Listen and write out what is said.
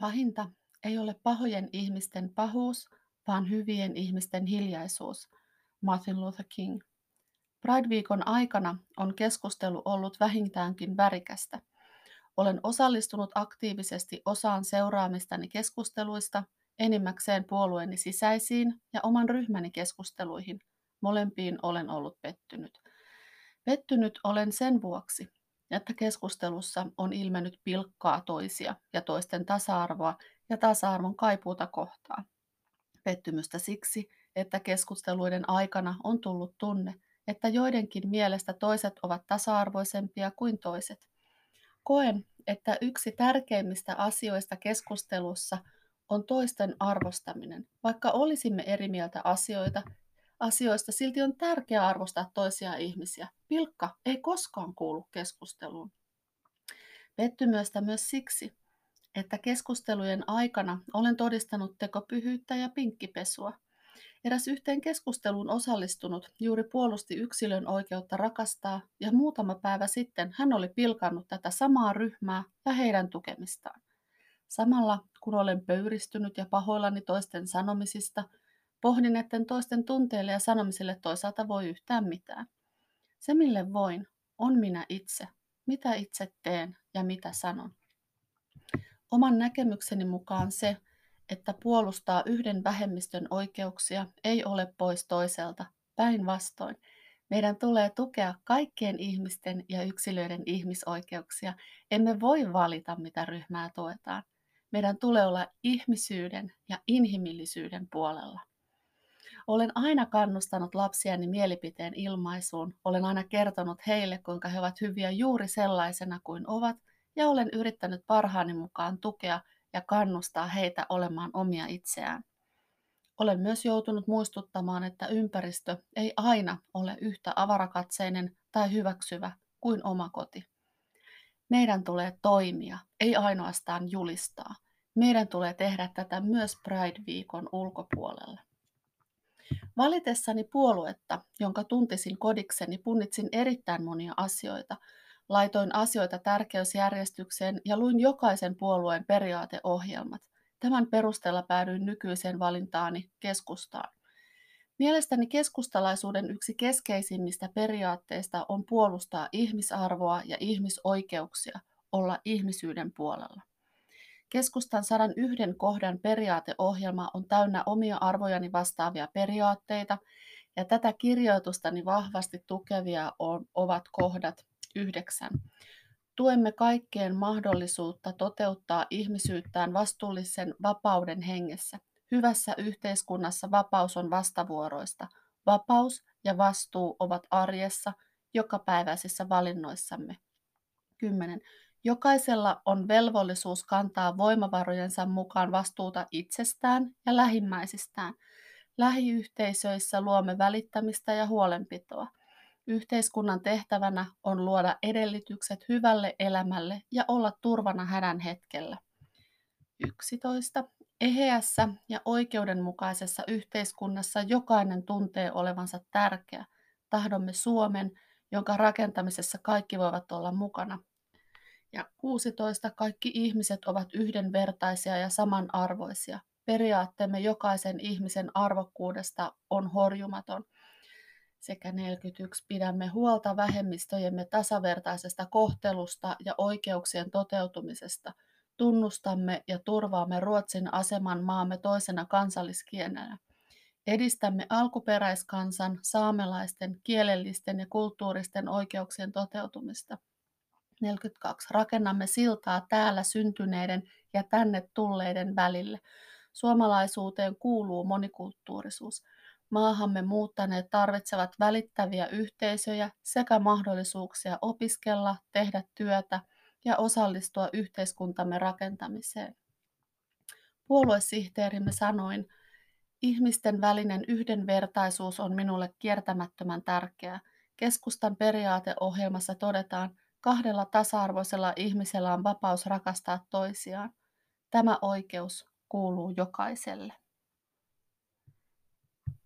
Pahinta ei ole pahojen ihmisten pahuus, vaan hyvien ihmisten hiljaisuus. Martin Luther King. Pride-viikon aikana on keskustelu ollut vähintäänkin värikästä. Olen osallistunut aktiivisesti osaan seuraamistani keskusteluista, enimmäkseen puolueeni sisäisiin ja oman ryhmäni keskusteluihin. Molempiin olen ollut pettynyt. Pettynyt olen sen vuoksi, että keskustelussa on ilmennyt pilkkaa toisia ja toisten tasa-arvoa ja tasa-arvon kaipuuta kohtaan. Pettymystä siksi, että keskusteluiden aikana on tullut tunne, että joidenkin mielestä toiset ovat tasa-arvoisempia kuin toiset. Koen, että yksi tärkeimmistä asioista keskustelussa on toisten arvostaminen. Vaikka olisimme eri mieltä asioista, silti on tärkeää arvostaa toisia ihmisiä. Pilkka ei koskaan kuulu keskusteluun. Pettymystä myös siksi, että keskustelujen aikana olen todistanut tekopyhyyttä ja pinkkipesua. Eräs yhteen keskusteluun osallistunut juuri puolusti yksilön oikeutta rakastaa, ja muutama päivä sitten hän oli pilkannut tätä samaa ryhmää ja heidän tukemistaan. Samalla kun olen pöyristynyt ja pahoillani toisten sanomisista, pohdin, etten toisten tunteille ja sanomisille toisaalta voi yhtään mitään. Se, mille voin, on minä itse, mitä itse teen ja mitä sanon. Oman näkemykseni mukaan se, että puolustaa yhden vähemmistön oikeuksia, ei ole pois toiselta. Päinvastoin, meidän tulee tukea kaikkien ihmisten ja yksilöiden ihmisoikeuksia. Emme voi valita, mitä ryhmää tuetaan. Meidän tulee olla ihmisyyden ja inhimillisyyden puolella. Olen aina kannustanut lapsiani mielipiteen ilmaisuun. Olen aina kertonut heille, kuinka he ovat hyviä juuri sellaisena kuin ovat, ja olen yrittänyt parhaani mukaan tukea ja kannustaa heitä olemaan omia itseään. Olen myös joutunut muistuttamaan, että ympäristö ei aina ole yhtä avarakatseinen tai hyväksyvä kuin oma koti. Meidän tulee toimia, ei ainoastaan julistaa. Meidän tulee tehdä tätä myös Pride-viikon ulkopuolella. Valitessani puoluetta, jonka tuntisin kodikseni, punnitsin erittäin monia asioita. Laitoin asioita tärkeysjärjestykseen ja luin jokaisen puolueen periaateohjelmat. Tämän perusteella päädyin nykyiseen valintaani keskustaan. Mielestäni keskustalaisuuden yksi keskeisimmistä periaatteista on puolustaa ihmisarvoa ja ihmisoikeuksia, olla ihmisyyden puolella. Keskustan 101 kohdan periaateohjelma on täynnä omia arvojani vastaavia periaatteita, ja tätä kirjoitustani vahvasti tukevia ovat kohdat 9. Tuemme kaikkien mahdollisuutta toteuttaa ihmisyyttään vastuullisen vapauden hengessä. Hyvässä yhteiskunnassa vapaus on vastavuoroista. Vapaus ja vastuu ovat arjessa, jokapäiväisissä valinnoissamme. 10. Jokaisella on velvollisuus kantaa voimavarojensa mukaan vastuuta itsestään ja lähimmäisistään. Lähiyhteisöissä luomme välittämistä ja huolenpitoa. Yhteiskunnan tehtävänä on luoda edellytykset hyvälle elämälle ja olla turvana hädän hetkellä. 11. Eheässä ja oikeudenmukaisessa yhteiskunnassa jokainen tuntee olevansa tärkeä. Tahdomme Suomen, jonka rakentamisessa kaikki voivat olla mukana. Ja 16. Kaikki ihmiset ovat yhdenvertaisia ja samanarvoisia. Periaatteemme jokaisen ihmisen arvokkuudesta on horjumaton. Sekä 41. Pidämme huolta vähemmistöjemme tasavertaisesta kohtelusta ja oikeuksien toteutumisesta. Tunnustamme ja turvaamme ruotsin aseman maamme toisena kansalliskielenä. Edistämme alkuperäiskansan, saamelaisten, kielellisten ja kulttuuristen oikeuksien toteutumista. 42. Rakennamme siltaa täällä syntyneiden ja tänne tulleiden välille. Suomalaisuuteen kuuluu monikulttuurisuus. Maahamme muuttaneet tarvitsevat välittäviä yhteisöjä sekä mahdollisuuksia opiskella, tehdä työtä ja osallistua yhteiskuntamme rakentamiseen. Puoluesihteerimme sanoin, ihmisten välinen yhdenvertaisuus on minulle kiertämättömän tärkeää. Keskustan periaateohjelmassa todetaan, 2 tasa-arvoisella ihmisellä on vapaus rakastaa toisiaan. Tämä oikeus kuuluu jokaiselle.